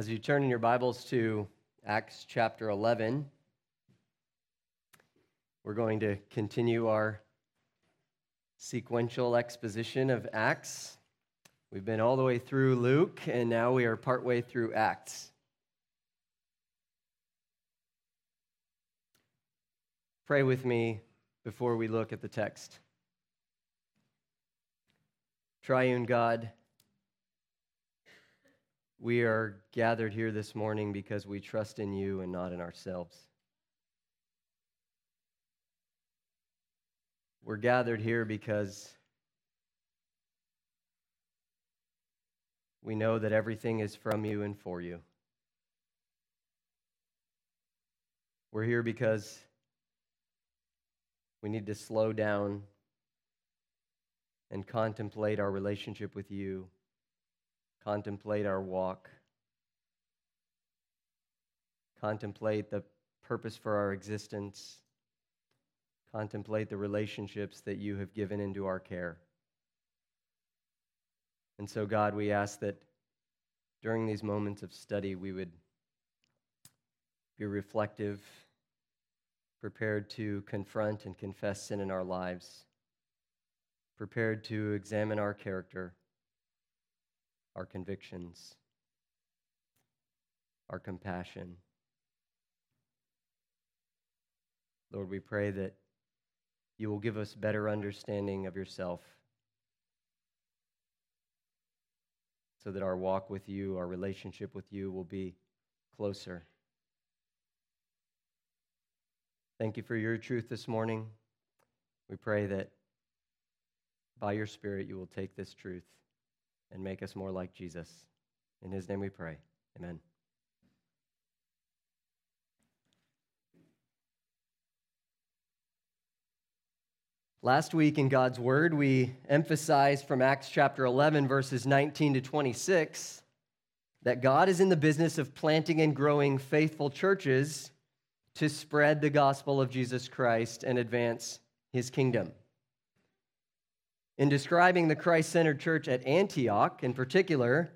As you turn in your Bibles to Acts chapter 11, we're going to continue our sequential exposition of Acts. We've been all the way through Luke, and now we are partway through Acts. Pray with me before we look at the text. Triune God, we are gathered here this morning because we trust in you and not in ourselves. We're gathered here because we know that everything is from you and for you. We're here because we need to slow down and contemplate our relationship with you. Contemplate our walk. Contemplate the purpose for our existence. Contemplate the relationships that you have given into our care. And so, God, we ask that during these moments of study, we would be reflective, prepared to confront and confess sin in our lives, prepared to examine our character, our convictions, our compassion. Lord, we pray that you will give us better understanding of yourself so that our walk with you, our relationship with you will be closer. Thank you for your truth this morning. We pray that by your Spirit you will take this truth and make us more like Jesus. In his name we pray. Amen. Last week in God's Word, we emphasized from Acts chapter 11, verses 19 to 26, that God is in the business of planting and growing faithful churches to spread the gospel of Jesus Christ and advance his kingdom. In describing the Christ-centered church at Antioch in particular,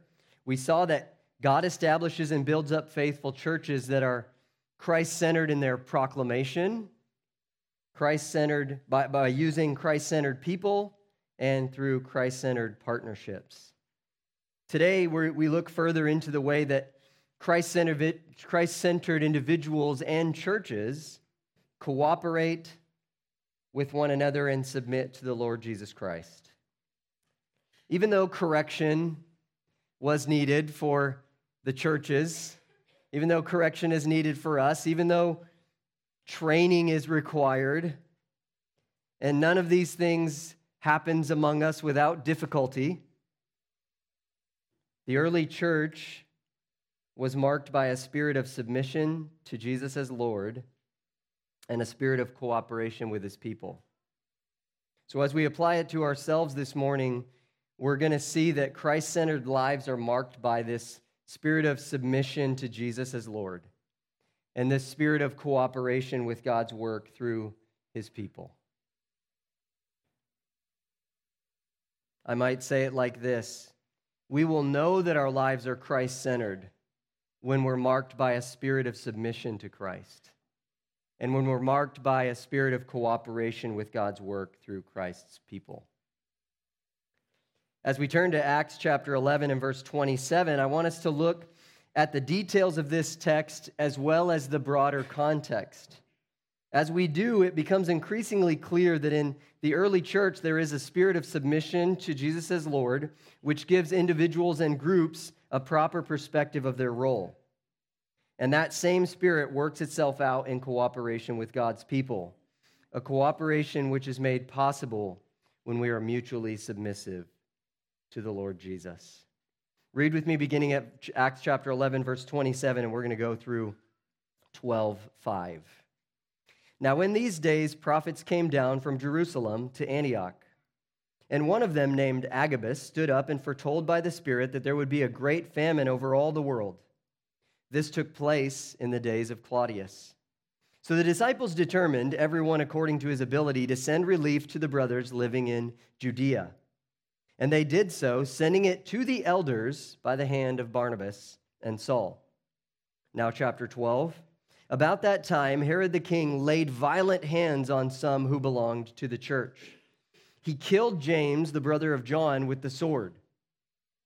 we saw that God establishes and builds up faithful churches that are Christ-centered in their proclamation, Christ-centered by using Christ-centered people, and through Christ-centered partnerships. Today, we look further into the way that Christ-centered individuals and churches cooperate with one another and submit to the Lord Jesus Christ. Even though correction was needed for the churches, even though correction is needed for us, even though training is required, and none of these things happens among us without difficulty, the early church was marked by a spirit of submission to Jesus as Lord and a spirit of cooperation with his people. So as we apply it to ourselves this morning, we're going to see that Christ-centered lives are marked by this spirit of submission to Jesus as Lord and this spirit of cooperation with God's work through his people. I might say it like this: we will know that our lives are Christ-centered when we're marked by a spirit of submission to Christ, and when we're marked by a spirit of cooperation with God's work through Christ's people. As we turn to Acts chapter 11 and verse 27, I want us to look at the details of this text as well as the broader context. As we do, it becomes increasingly clear that in the early church there is a spirit of submission to Jesus as Lord, which gives individuals and groups a proper perspective of their role. And that same spirit works itself out in cooperation with God's people, a cooperation which is made possible when we are mutually submissive to the Lord Jesus. Read with me beginning at Acts chapter 11, verse 27, and we're going to go through 12:5. Now in these days, prophets came down from Jerusalem to Antioch. And one of them named Agabus stood up and foretold by the Spirit that there would be a great famine over all the world. This took place in the days of Claudius. So the disciples determined, everyone according to his ability, to send relief to the brothers living in Judea. And they did so, sending it to the elders by the hand of Barnabas and Saul. Now chapter 12. About that time, Herod the king laid violent hands on some who belonged to the church. He killed James, the brother of John, with the sword.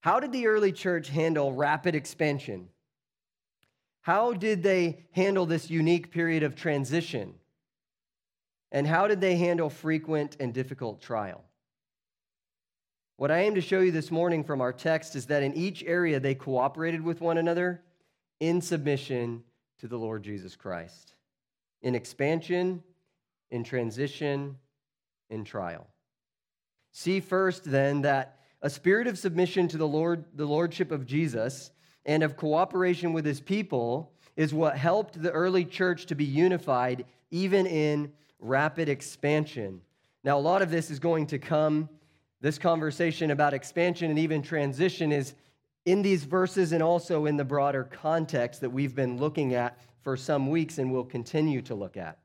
How did the early church handle rapid expansion? How did they handle this unique period of transition? And how did they handle frequent and difficult trial? What I aim to show you this morning from our text is that in each area they cooperated with one another in submission to the Lord Jesus Christ, in expansion, in transition, in trial. See first then that a spirit of submission to the lordship of Jesus, and of cooperation with his people is what helped the early church to be unified even in rapid expansion. Now, a lot of this is going to come, this conversation about expansion and even transition is in these verses and also in the broader context that we've been looking at for some weeks and will continue to look at.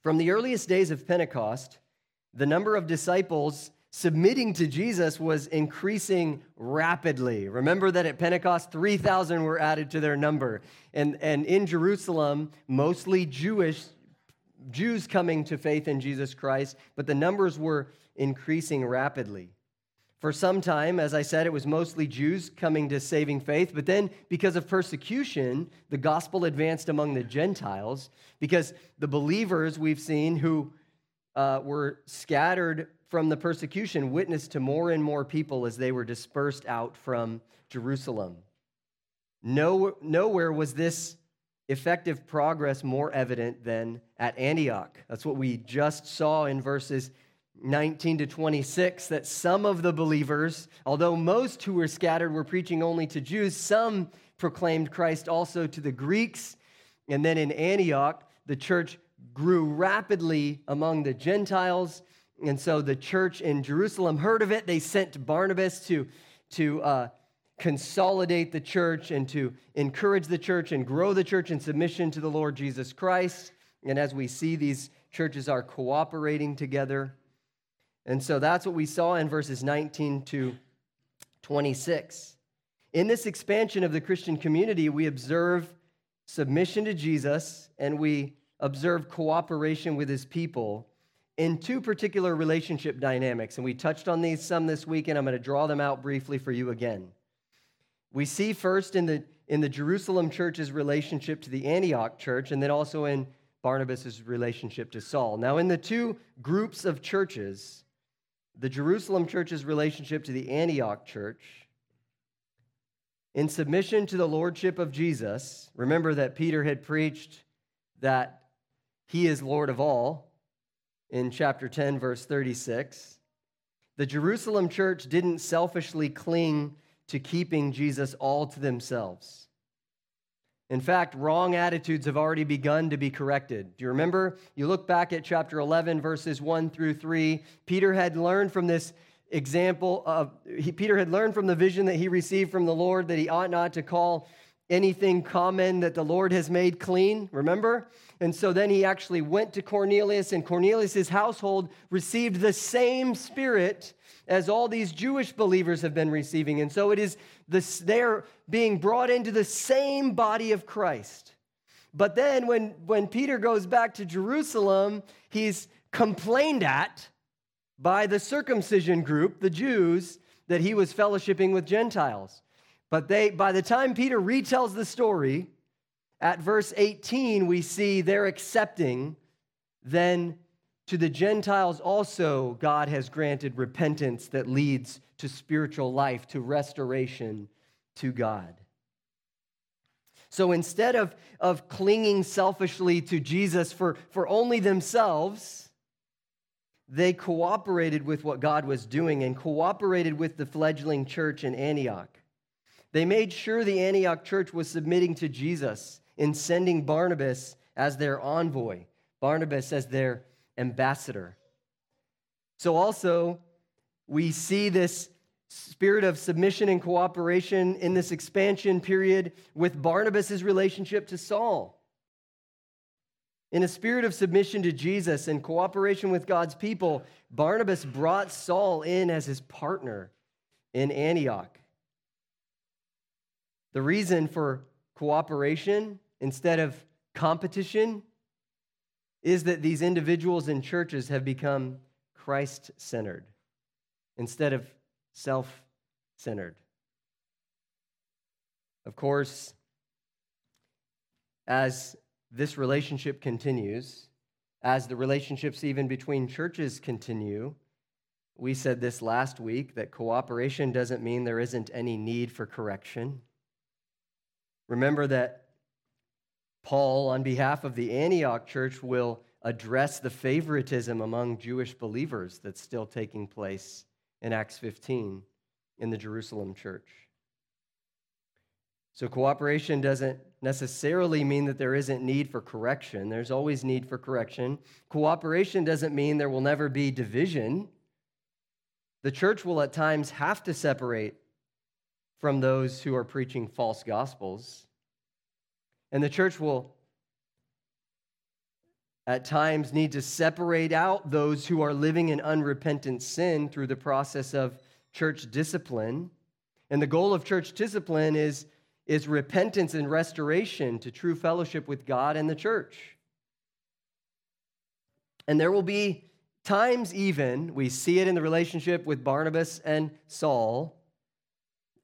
From the earliest days of Pentecost, the number of disciples submitting to Jesus was increasing rapidly. Remember that at Pentecost, 3,000 were added to their number. And in Jerusalem, mostly Jews coming to faith in Jesus Christ, but the numbers were increasing rapidly. For some time, as I said, it was mostly Jews coming to saving faith, but then because of persecution, the gospel advanced among the Gentiles, because the believers we've seen who were scattered from the persecution witnessed to more and more people as they were dispersed out from Jerusalem. Nowhere was this effective progress more evident than at Antioch. That's what we just saw in verses 19 to 26, that some of the believers, although most who were scattered were preaching only to Jews, some proclaimed Christ also to the Greeks. And then in Antioch, the church grew rapidly among the Gentiles. And so the church in Jerusalem heard of it. They sent Barnabas to consolidate the church and to encourage the church and grow the church in submission to the Lord Jesus Christ. And as we see, these churches are cooperating together. And so that's what we saw in verses 19 to 26. In this expansion of the Christian community, we observe submission to Jesus and we observe cooperation with his people in 2 particular relationship dynamics, and we touched on these some this week, and I'm going to draw them out briefly for you again. We see first in the Jerusalem church's relationship to the Antioch church, and then also in Barnabas's relationship to Saul. Now, in the 2 groups of churches, the Jerusalem church's relationship to the Antioch church, in submission to the lordship of Jesus, remember that Peter had preached that he is Lord of all, in chapter 10, verse 36, the Jerusalem church didn't selfishly cling to keeping Jesus all to themselves. In fact, wrong attitudes have already begun to be corrected. Do you remember? You look back at chapter 11, verses 1 through 3. Peter had learned from this example of, Peter had learned from the vision that he received from the Lord that he ought not to call anything common that the Lord has made clean, remember? And so then he actually went to Cornelius, and Cornelius' household received the same spirit as all these Jewish believers have been receiving. And so it is they're being brought into the same body of Christ. But then when Peter goes back to Jerusalem, he's complained at by the circumcision group, the Jews, that he was fellowshipping with Gentiles. But by the time Peter retells the story, at verse 18, we see they're accepting, then to the Gentiles also God has granted repentance that leads to spiritual life, to restoration to God. So instead of clinging selfishly to Jesus for only themselves, they cooperated with what God was doing and cooperated with the fledgling church in Antioch. They made sure the Antioch church was submitting to Jesus in sending Barnabas as their envoy, Barnabas as their ambassador. So also, we see this spirit of submission and cooperation in this expansion period with Barnabas' relationship to Saul. In a spirit of submission to Jesus and cooperation with God's people, Barnabas brought Saul in as his partner in Antioch. The reason for cooperation instead of competition is that these individuals and churches have become Christ-centered instead of self-centered. Of course, as this relationship continues, as the relationships even between churches continue, we said this last week that cooperation doesn't mean there isn't any need for correction. Remember that Paul, on behalf of the Antioch church, will address the favoritism among Jewish believers that's still taking place in Acts 15 in the Jerusalem church. So cooperation doesn't necessarily mean that there isn't need for correction. There's always need for correction. Cooperation doesn't mean there will never be division. The church will at times have to separate from those who are preaching false gospels. And the church will at times need to separate out those who are living in unrepentant sin through the process of church discipline. And the goal of church discipline is repentance and restoration to true fellowship with God and the church. And there will be times even, we see it in the relationship with Barnabas and Saul,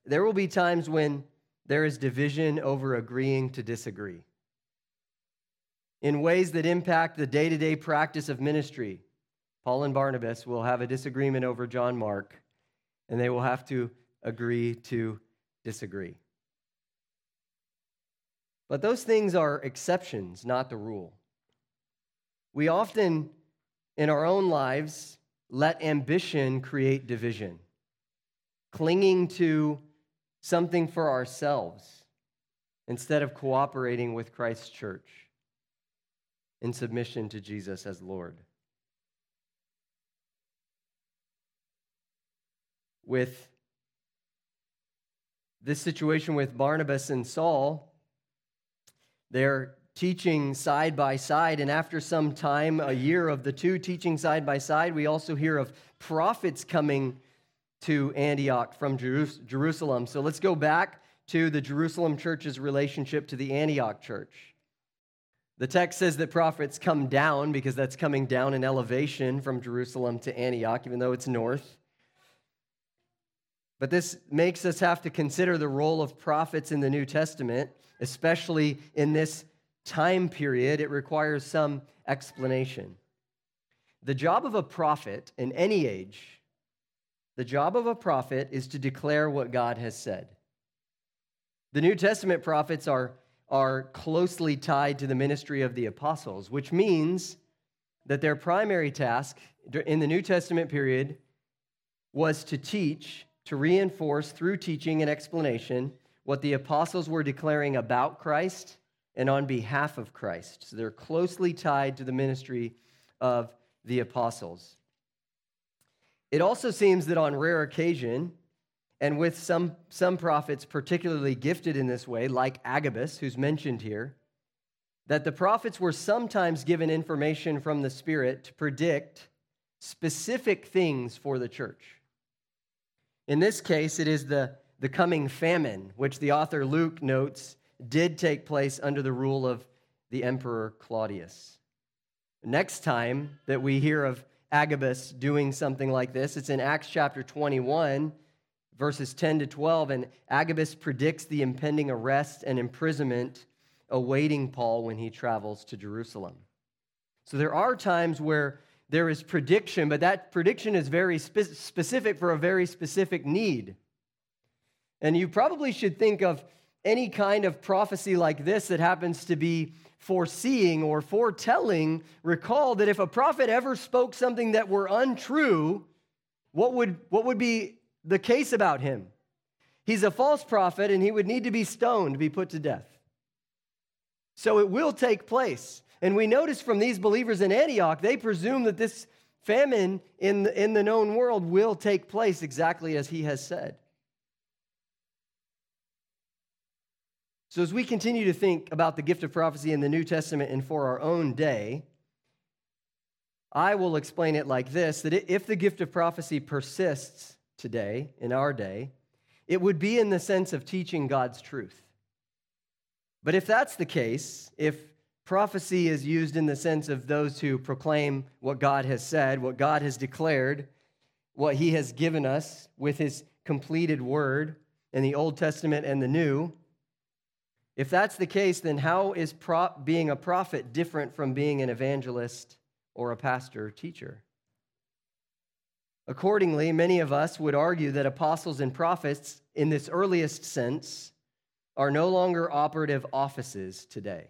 there will be times when there is division over agreeing to disagree in ways that impact the day-to-day practice of ministry. Paul and Barnabas will have a disagreement over John Mark, and they will have to agree to disagree. But those things are exceptions, not the rule. We often, in our own lives, let ambition create division, clinging to something for ourselves instead of cooperating with Christ's church in submission to Jesus as Lord. With this situation with Barnabas and Saul, they're teaching side by side, and after some time, a year of the two teaching side by side, we also hear of prophets coming to Antioch from Jerusalem. So let's go back to the Jerusalem church's relationship to the Antioch church. The text says that prophets come down because that's coming down in elevation from Jerusalem to Antioch, even though it's north. But this makes us have to consider the role of prophets in the New Testament, especially in this time period. It requires some explanation. The job of a prophet in any age, the job of a prophet is to declare what God has said. The New Testament prophets are closely tied to the ministry of the apostles, which means that their primary task in the New Testament period was to teach, to reinforce through teaching and explanation what the apostles were declaring about Christ and on behalf of Christ. So they're closely tied to the ministry of the apostles. It also seems that on rare occasion, and with some prophets particularly gifted in this way, like Agabus, who's mentioned here, that the prophets were sometimes given information from the Spirit to predict specific things for the church. In this case, it is the coming famine, which the author Luke notes did take place under the rule of the Emperor Claudius. Next time that we hear of Agabus doing something like this, it's in Acts chapter 21, verses 10 to 12, and Agabus predicts the impending arrest and imprisonment awaiting Paul when he travels to Jerusalem. So there are times where there is prediction, but that prediction is very specific for a very specific need. And you probably should think of any kind of prophecy like this that happens to be foreseeing or foretelling. Recall that if a prophet ever spoke something that were untrue, what would be the case about him? He's a false prophet, and he would need to be stoned, be put to death. So it will take place. And we notice from these believers in Antioch, they presume that this famine in the known world will take place exactly as he has said. So as we continue to think about the gift of prophecy in the New Testament and for our own day, I will explain it like this, that if the gift of prophecy persists today, in our day, it would be in the sense of teaching God's truth. But if that's the case, if prophecy is used in the sense of those who proclaim what God has said, what God has declared, what he has given us with his completed word in the Old Testament and the New, if that's the case, then how is being a prophet different from being an evangelist or a pastor or teacher? Accordingly, many of us would argue that apostles and prophets, in this earliest sense, are no longer operative offices today.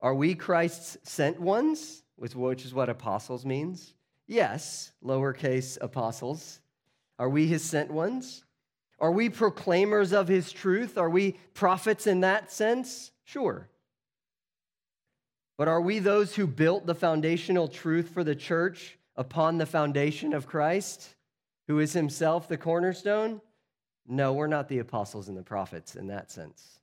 Are we Christ's sent ones, which is what apostles means? Yes, lowercase apostles. Are we his sent ones? Are we proclaimers of his truth? Are we prophets in that sense? Sure. But are we those who built the foundational truth for the church upon the foundation of Christ, who is himself the cornerstone? No, we're not the apostles and the prophets in that sense.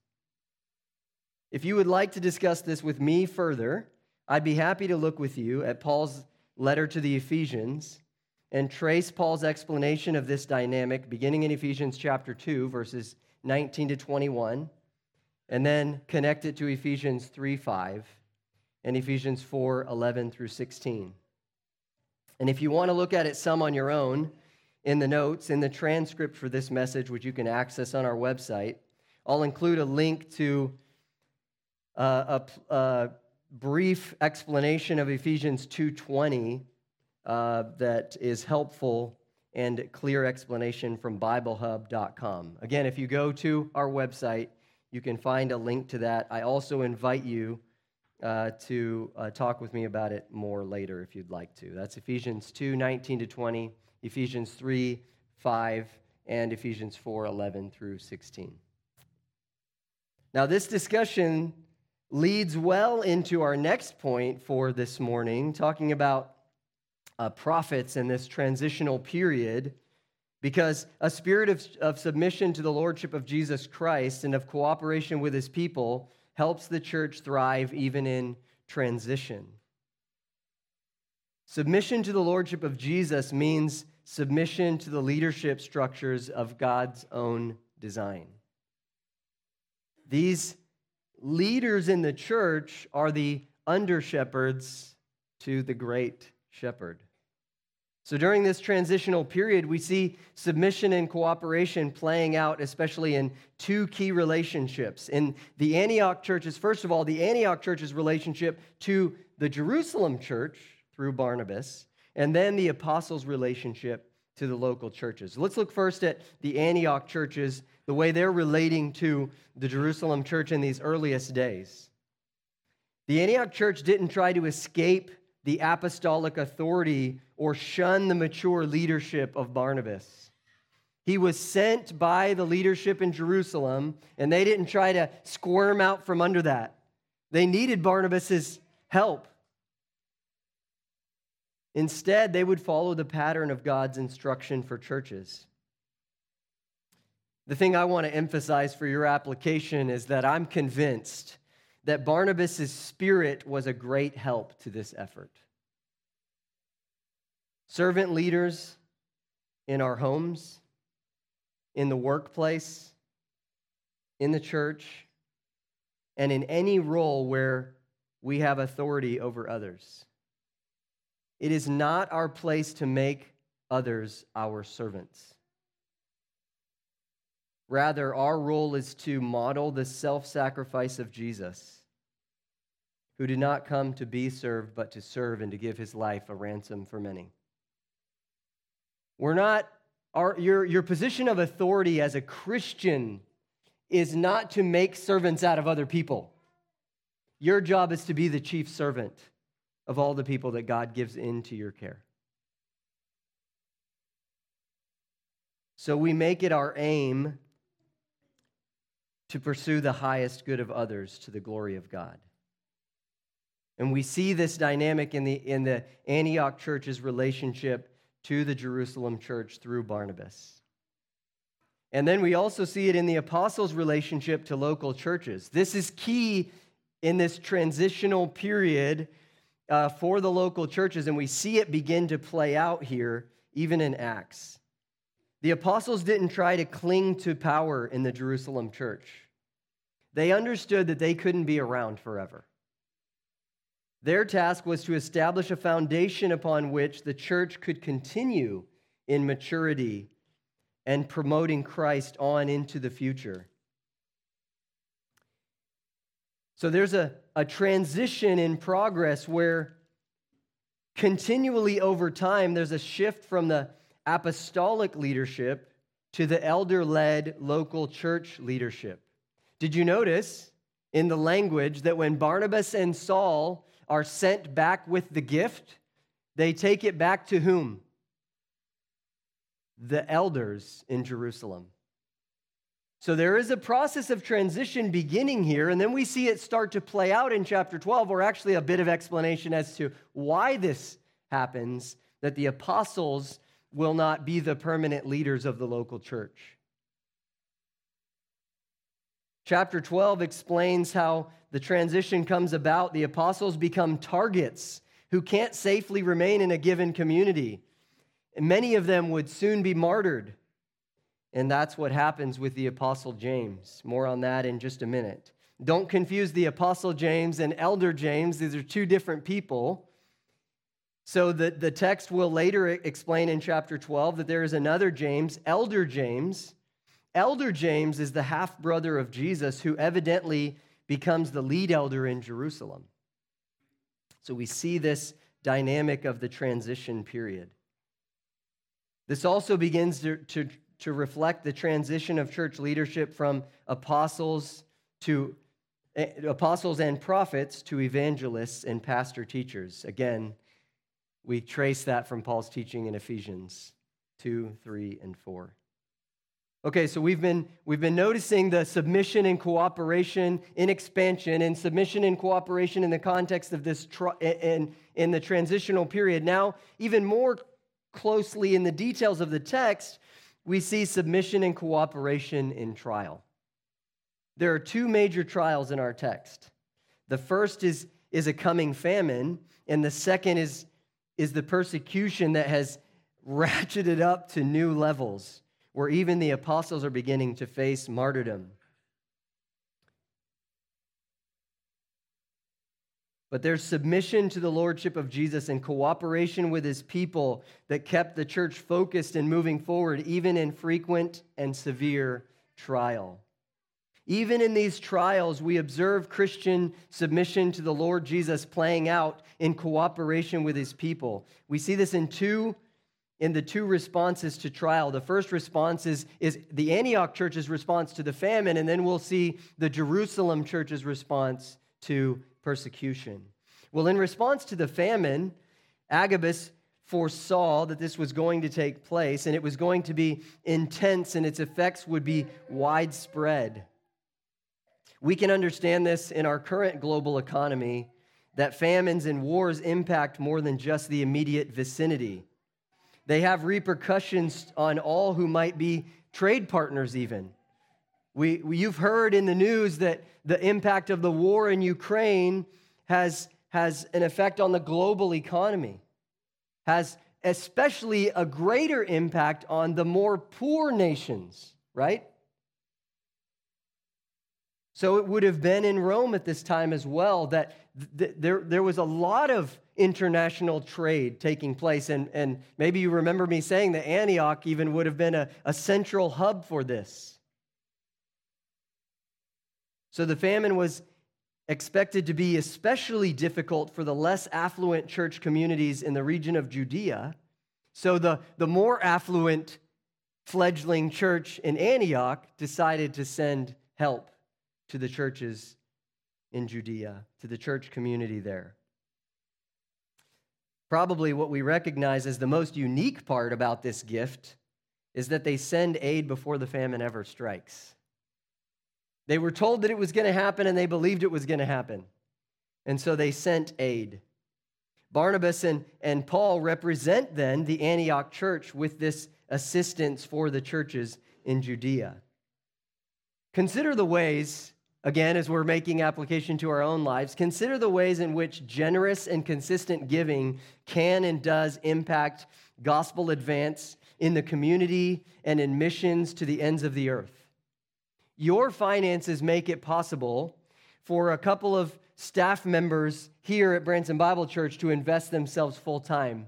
If you would like to discuss this with me further, I'd be happy to look with you at Paul's letter to the Ephesians and trace Paul's explanation of this dynamic beginning in Ephesians chapter 2, verses 19 to 21, and then connect it to Ephesians 3:5 and Ephesians 4:11 through 16. And if you want to look at it some on your own, in the notes, in the transcript for this message, which you can access on our website, I'll include a link to a brief explanation of Ephesians 2:20 that is helpful and clear explanation from BibleHub.com. Again, if you go to our website, you can find a link to that. I also invite you to talk with me about it more later if you'd like to. That's Ephesians 2:19 to 20, Ephesians 3:5, and Ephesians 4:11 through 16. Now, this discussion leads well into our next point for this morning, talking about prophets in this transitional period, because a spirit of submission to the lordship of Jesus Christ and of cooperation with his people helps the church thrive even in transition. Submission to the lordship of Jesus means submission to the leadership structures of God's own design. These leaders in the church are the under-shepherds to the great shepherd. So during this transitional period, we see submission and cooperation playing out, especially in two key relationships. In the Antioch churches, first of all, the Antioch church's relationship to the Jerusalem church through Barnabas, and then the apostles' relationship to the local churches. Let's look first at the Antioch churches, the way they're relating to the Jerusalem church in these earliest days. The Antioch church didn't try to escape the apostolic authority or shun the mature leadership of Barnabas. He was sent by the leadership in Jerusalem, and they didn't try to squirm out from under that. They needed Barnabas's help. Instead, they would follow the pattern of God's instruction for churches. The thing I want to emphasize for your application is that I'm convinced that Barnabas' spirit was a great help to this effort. Servant leaders in our homes, in the workplace, in the church, and in any role where we have authority over others. It is not our place to make others our servants. Rather, our role is to model the self-sacrifice of Jesus, who did not come to be served, but to serve and to give his life a ransom for many. We're not, your position of authority as a Christian is not to make servants out of other people. Your job is to be the chief servant of all the people that God gives into your care. So we make it our aim to pursue the highest good of others to the glory of God. And we see this dynamic in the Antioch church's relationship to the Jerusalem church through Barnabas. And then we also see it in the apostles' relationship to local churches. This is key in this transitional period for the local churches, and we see it begin to play out here, even in Acts. The apostles didn't try to cling to power in the Jerusalem church. They understood that they couldn't be around forever. Their task was to establish a foundation upon which the church could continue in maturity and promoting Christ on into the future. So there's a transition in progress where continually over time there's a shift from the apostolic leadership to the elder-led local church leadership. Did you notice in the language that when Barnabas and Saul are sent back with the gift, they take it back to whom? The elders in Jerusalem. So there is a process of transition beginning here, and then we see it start to play out in chapter 12, or actually a bit of explanation as to why this happens, that the apostles will not be the permanent leaders of the local church. Chapter 12 explains how the transition comes about. The apostles become targets who can't safely remain in a given community. And many of them would soon be martyred. And that's what happens with the Apostle James. More on that in just a minute. Don't confuse the Apostle James and Elder James. These are two different people. So the text will later explain in chapter 12 that there is another James, Elder James. Elder James is the half-brother of Jesus who evidently becomes the lead elder in Jerusalem. So we see this dynamic of the transition period. This also begins to reflect the transition of church leadership from apostles and prophets to evangelists and pastor teachers. Again, we trace that from Paul's teaching in Ephesians 2, 3, and 4. Okay, so we've been noticing the submission and cooperation in expansion and submission and cooperation in the context of this in the transitional period. Now, even more closely in the details of the text, we see submission and cooperation in trial. There are two major trials in our text. The first is a coming famine, and the second is the persecution that has ratcheted up to new levels, where even the apostles are beginning to face martyrdom. But there's submission to the lordship of Jesus and cooperation with his people that kept the church focused and moving forward, even in frequent and severe trial. Even in these trials, we observe Christian submission to the Lord Jesus playing out in cooperation with his people. We see this in the two responses to trial. The first response is the Antioch church's response to the famine, and then we'll see the Jerusalem church's response to persecution. Well, in response to the famine, Agabus foresaw that this was going to take place, and it was going to be intense, and its effects would be widespread. We can understand this in our current global economy, that famines and wars impact more than just the immediate vicinity. They have repercussions on all who might be trade partners even. You've heard in the news that the impact of the war in Ukraine has an effect on the global economy, has especially a greater impact on the more poor nations, right? So it would have been in Rome at this time as well that there was a lot of international trade taking place. And maybe you remember me saying that Antioch even would have been a central hub for this. So the famine was expected to be especially difficult for the less affluent church communities in the region of Judea. So the more affluent fledgling church in Antioch decided to send help to the churches in Judea, to the church community there. Probably what we recognize as the most unique part about this gift is that they send aid before the famine ever strikes. They were told that it was going to happen, and they believed it was going to happen. And so they sent aid. Barnabas and Paul represent then the Antioch church with this assistance for the churches in Judea. Consider the ways, again, as we're making application to our own lives, consider the ways in which generous and consistent giving can and does impact gospel advance in the community and in missions to the ends of the earth. Your finances make it possible for a couple of staff members here at Branson Bible Church to invest themselves full-time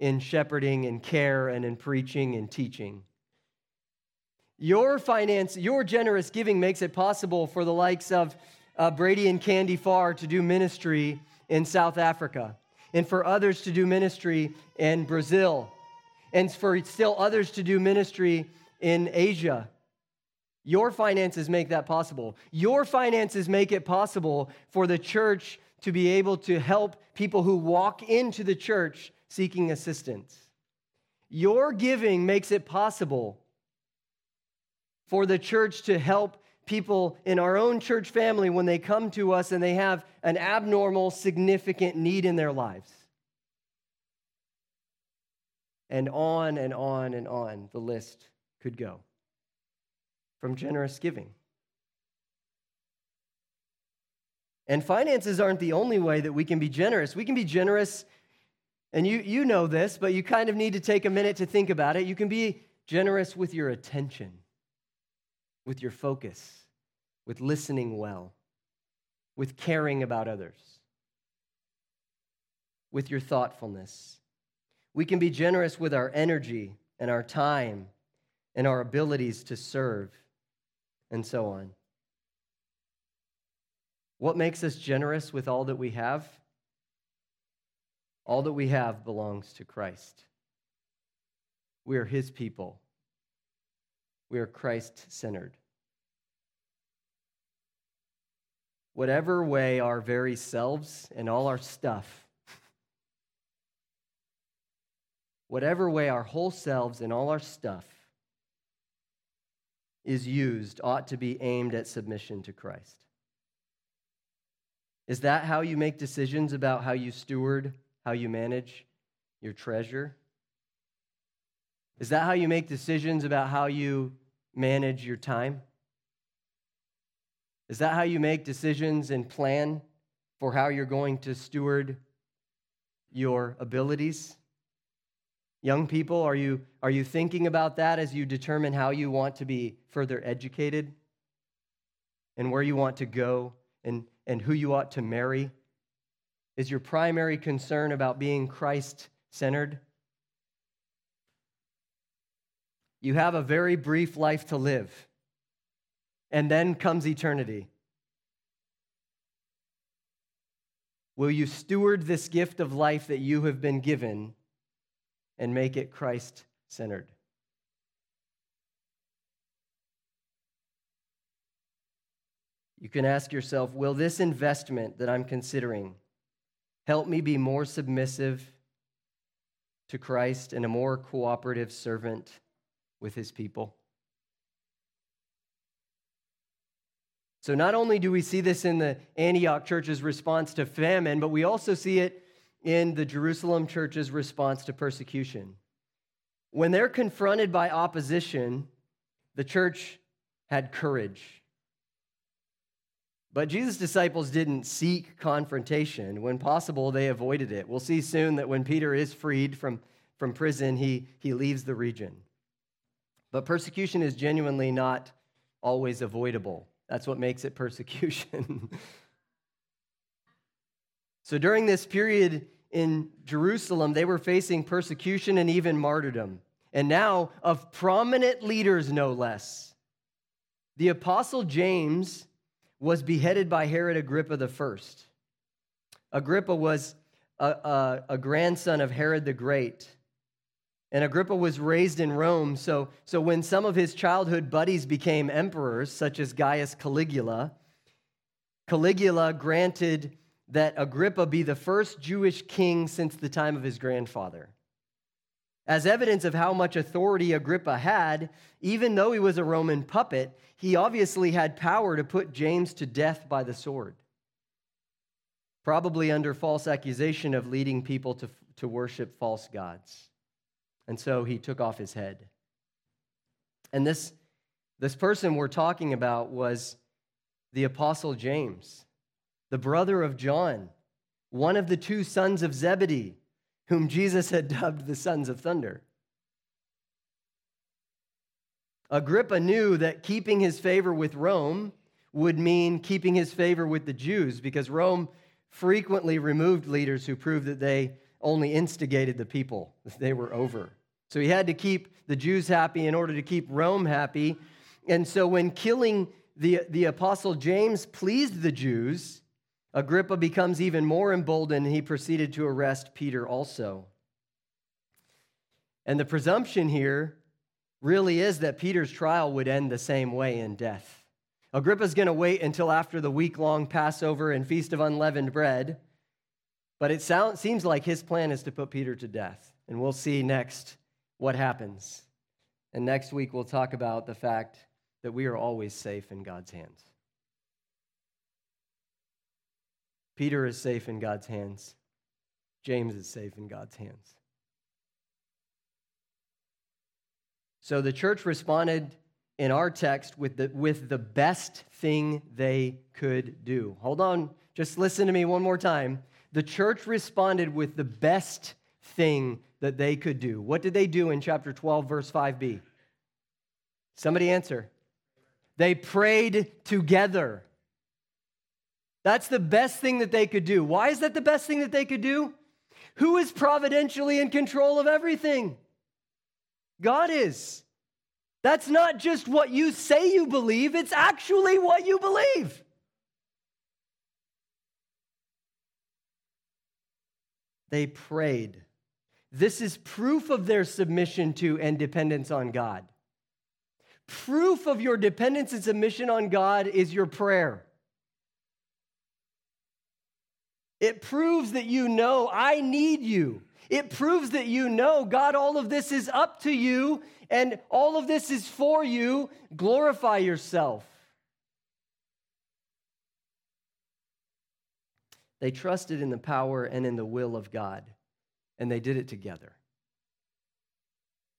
in shepherding and care and in preaching and teaching. Your generous giving makes it possible for the likes of Brady and Candy Farr to do ministry in South Africa, and for others to do ministry in Brazil, and for still others to do ministry in Asia. Your finances make that possible. Your finances make it possible for the church to be able to help people who walk into the church seeking assistance. Your giving makes it possible for the church to help people in our own church family when they come to us and they have an abnormal, significant need in their lives. And on and on and on the list could go from generous giving. And finances aren't the only way that we can be generous. We can be generous, and you know this, but you kind of need to take a minute to think about it. You can be generous with your attention, with your focus, with listening well, with caring about others, with your thoughtfulness. We can be generous with our energy and our time and our abilities to serve, and so on. What makes us generous with all that we have? All that we have belongs to Christ. We are His people. We are Christ-centered. Whatever way our very selves and all our stuff, whatever way our whole selves and all our stuff is used ought to be aimed at submission to Christ. Is that how you make decisions about how you steward, how you manage your treasure? Is that how you make decisions about how you manage your time? Is that how you make decisions and plan for how you're going to steward your abilities? Young people, are you thinking about that as you determine how you want to be further educated and where you want to go and who you ought to marry? Is your primary concern about being Christ-centered? You have a very brief life to live, and then comes eternity. Will you steward this gift of life that you have been given and make it Christ-centered? You can ask yourself, will this investment that I'm considering help me be more submissive to Christ and a more cooperative servant with His people? So not only do we see this in the Antioch church's response to famine, but we also see it in the Jerusalem church's response to persecution. When they're confronted by opposition, the church had courage. But Jesus' disciples didn't seek confrontation. When possible, they avoided it. We'll see soon that when Peter is freed from prison, he leaves the region. But persecution is genuinely not always avoidable. That's what makes it persecution. So during this period in Jerusalem, they were facing persecution and even martyrdom, and now of prominent leaders, no less. The apostle James was beheaded by Herod Agrippa I. Agrippa was a grandson of Herod the Great, and Agrippa was raised in Rome, so when some of his childhood buddies became emperors, such as Gaius Caligula, Caligula granted that Agrippa be the first Jewish king since the time of his grandfather. As evidence of how much authority Agrippa had, even though he was a Roman puppet, he obviously had power to put James to death by the sword, probably under false accusation of leading people to worship false gods. And so he took off his head. And this person we're talking about was the Apostle James, the brother of John, one of the two sons of Zebedee, whom Jesus had dubbed the sons of thunder. Agrippa knew that keeping his favor with Rome would mean keeping his favor with the Jews, because Rome frequently removed leaders who proved that they only instigated the people that they were over. So he had to keep the Jews happy in order to keep Rome happy. And so when killing the Apostle James pleased the Jews, Agrippa becomes even more emboldened, and he proceeded to arrest Peter also. And the presumption here really is that Peter's trial would end the same way, in death. Agrippa's going to wait until after the week-long Passover and Feast of Unleavened Bread, but it seems like his plan is to put Peter to death, and we'll see next what happens. And next week we'll talk about the fact that we are always safe in God's hands. Peter is safe in God's hands. James is safe in God's hands. So the church responded in our text with the best thing they could do. Hold on, just listen to me one more time. The church responded with the best thing that they could do. What did they do in chapter 12, verse 5b? Somebody answer. They prayed together. That's the best thing that they could do. Why is that the best thing that they could do? Who is providentially in control of everything? God is. That's not just what you say you believe, it's actually what you believe. They prayed. This is proof of their submission to and dependence on God. Proof of your dependence and submission on God is your prayer. It proves that you know, I need you. It proves that you know, God, all of this is up to you, and all of this is for you. Glorify yourself. They trusted in the power and in the will of God, and they did it together.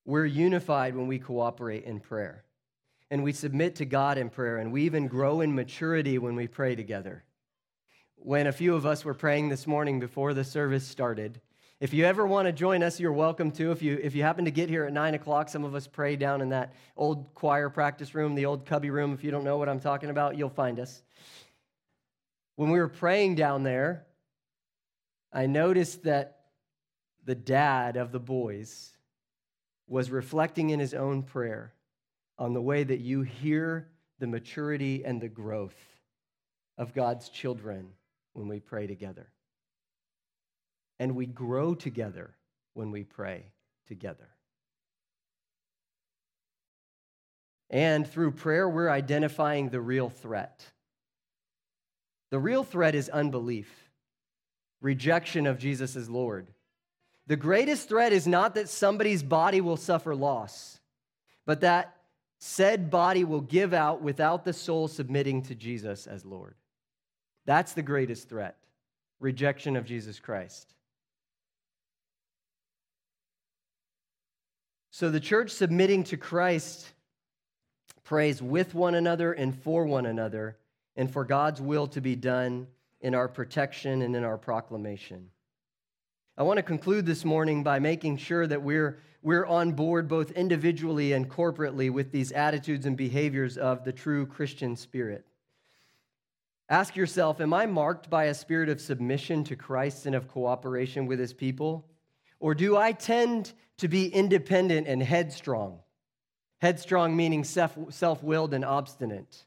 We're unified when we cooperate in prayer, and we submit to God in prayer, and we even grow in maturity when we pray together. When a few of us were praying this morning before the service started. If you ever want to join us, you're welcome to. If you happen to get here at 9 o'clock, some of us pray down in that old choir practice room, the old cubby room. If you don't know what I'm talking about, you'll find us. When we were praying down there, I noticed that the dad of the boys was reflecting in his own prayer on the way that you hear the maturity and the growth of God's children when we pray together. And we grow together when we pray together. And through prayer, we're identifying the real threat. The real threat is unbelief, rejection of Jesus as Lord. The greatest threat is not that somebody's body will suffer loss, but that said body will give out without the soul submitting to Jesus as Lord. That's the greatest threat, rejection of Jesus Christ. So the church submitting to Christ prays with one another and for one another, and for God's will to be done in our protection and in our proclamation. I want to conclude this morning by making sure that we're on board both individually and corporately with these attitudes and behaviors of the true Christian spirit. Ask yourself, am I marked by a spirit of submission to Christ and of cooperation with his people? Or do I tend to be independent and headstrong? Headstrong meaning self-willed and obstinate.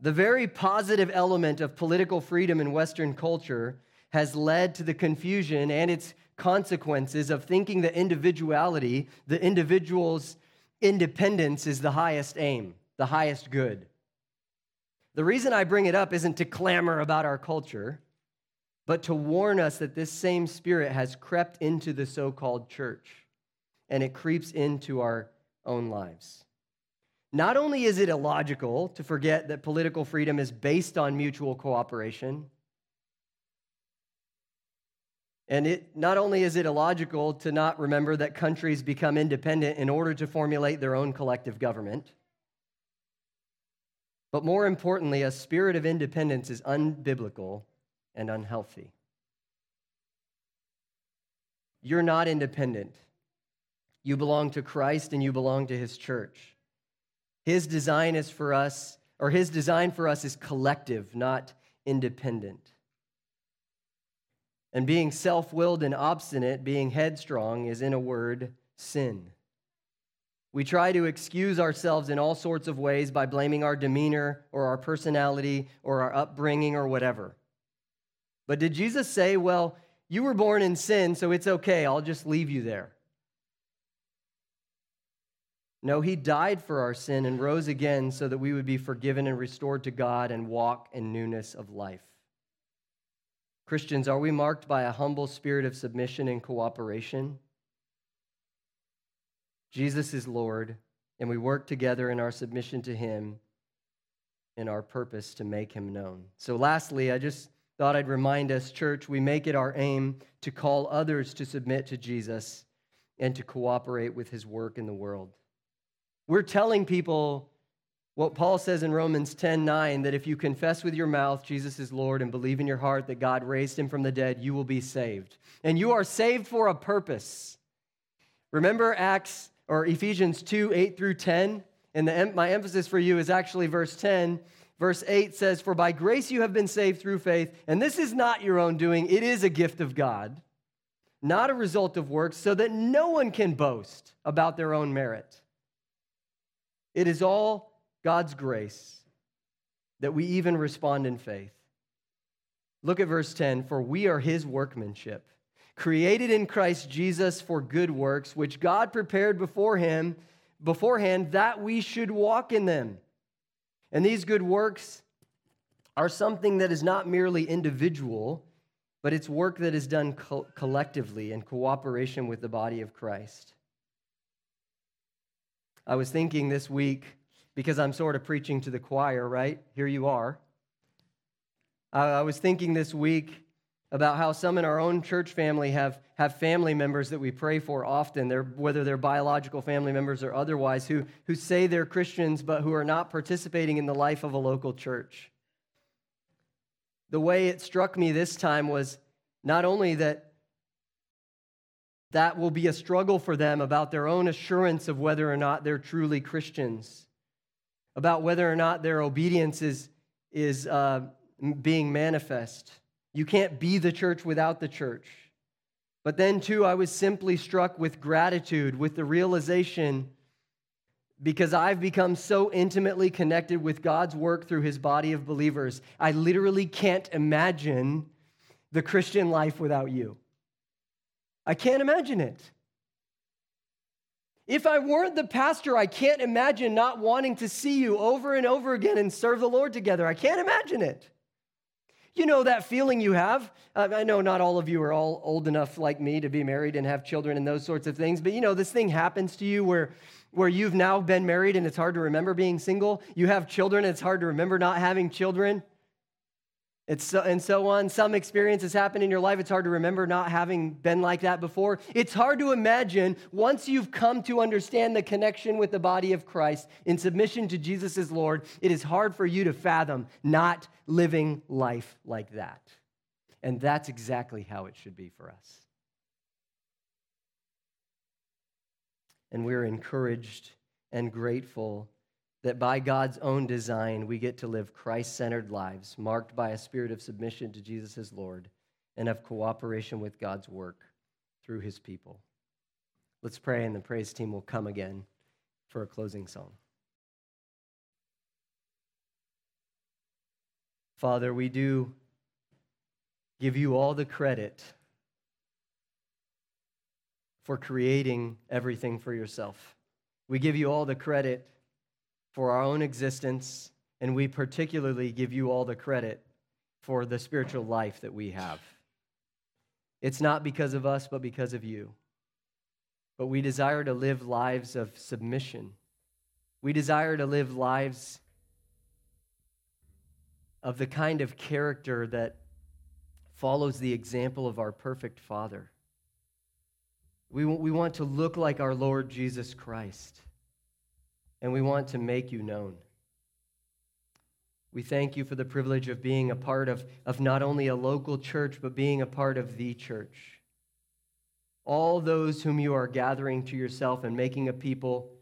The very positive element of political freedom in Western culture has led to the confusion and its consequences of thinking that individuality, the individual's independence, is the highest aim, the highest good. The reason I bring it up isn't to clamor about our culture, but to warn us that this same spirit has crept into the so-called church, and it creeps into our own lives. Not only is it illogical to forget that political freedom is based on mutual cooperation, and not only is it illogical to not remember that countries become independent in order to formulate their own collective government, but more importantly, a spirit of independence is unbiblical and unhealthy. You're not independent. You belong to Christ and you belong to his church. His design for us is collective, not independent. And being self-willed and obstinate, being headstrong, is, in a word, sin. We try to excuse ourselves in all sorts of ways by blaming our demeanor or our personality or our upbringing or whatever. But did Jesus say, well, you were born in sin, so it's okay, I'll just leave you there? No, he died for our sin and rose again so that we would be forgiven and restored to God and walk in newness of life. Christians, are we marked by a humble spirit of submission and cooperation? Jesus is Lord, and we work together in our submission to him and our purpose to make him known. So lastly, I just thought I'd remind us, church, we make it our aim to call others to submit to Jesus and to cooperate with his work in the world. We're telling people what Paul says in Romans 10:9, that if you confess with your mouth Jesus is Lord and believe in your heart that God raised him from the dead, you will be saved. And you are saved for a purpose. Remember Ephesians 2:8-10? And my emphasis for you is actually verse 10. Verse 8 says, "For by grace you have been saved through faith, and this is not your own doing, it is a gift of God, not a result of works, so that no one can boast about their own merit. It is all God's grace, that we even respond in faith." Look at verse 10, "For we are his workmanship, created in Christ Jesus for good works, which God prepared beforehand that we should walk in them." And these good works are something that is not merely individual, but it's work that is done collectively in cooperation with the body of Christ. I was thinking this week, because I'm sort of preaching to the choir, right? Here you are. I was thinking this week about how some in our own church family have family members that we pray for often, whether they're biological family members or otherwise, who say they're Christians but who are not participating in the life of a local church. The way it struck me this time was not only that will be a struggle for them about their own assurance of whether or not they're truly Christians, about whether or not their obedience is being manifest. You can't be the church without the church. But then, too, I was simply struck with gratitude, with the realization, because I've become so intimately connected with God's work through his body of believers, I literally can't imagine the Christian life without you. I can't imagine it. If I weren't the pastor, I can't imagine not wanting to see you over and over again and serve the Lord together. I can't imagine it. You know that feeling you have. I know not all of you are all old enough like me to be married and have children and those sorts of things, but you know this thing happens to you where you've now been married and it's hard to remember being single. You have children and it's hard to remember not having children. And so on. Some experiences happen in your life. It's hard to remember not having been like that before. It's hard to imagine once you've come to understand the connection with the body of Christ in submission to Jesus as Lord, it is hard for you to fathom not living life like that. And that's exactly how it should be for us. And we're encouraged and grateful that by God's own design, we get to live Christ-centered lives marked by a spirit of submission to Jesus as Lord and of cooperation with God's work through his people. Let's pray, and the praise team will come again for a closing song. Father, we do give you all the credit for creating everything for yourself. We give you all the credit for our own existence, and we particularly give you all the credit for the spiritual life that we have. It's not because of us, but because of you. But we desire to live lives of submission. We desire to live lives of the kind of character that follows the example of our perfect Father. We want to look like our Lord Jesus Christ, and we want to make you known. We thank you for the privilege of being a part of not only a local church, but being a part of the church. All those whom you are gathering to yourself and making a people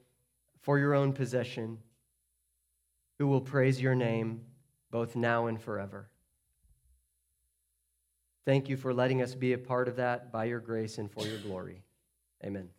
for your own possession, who will praise your name both now and forever. Thank you for letting us be a part of that by your grace and for your glory. Amen.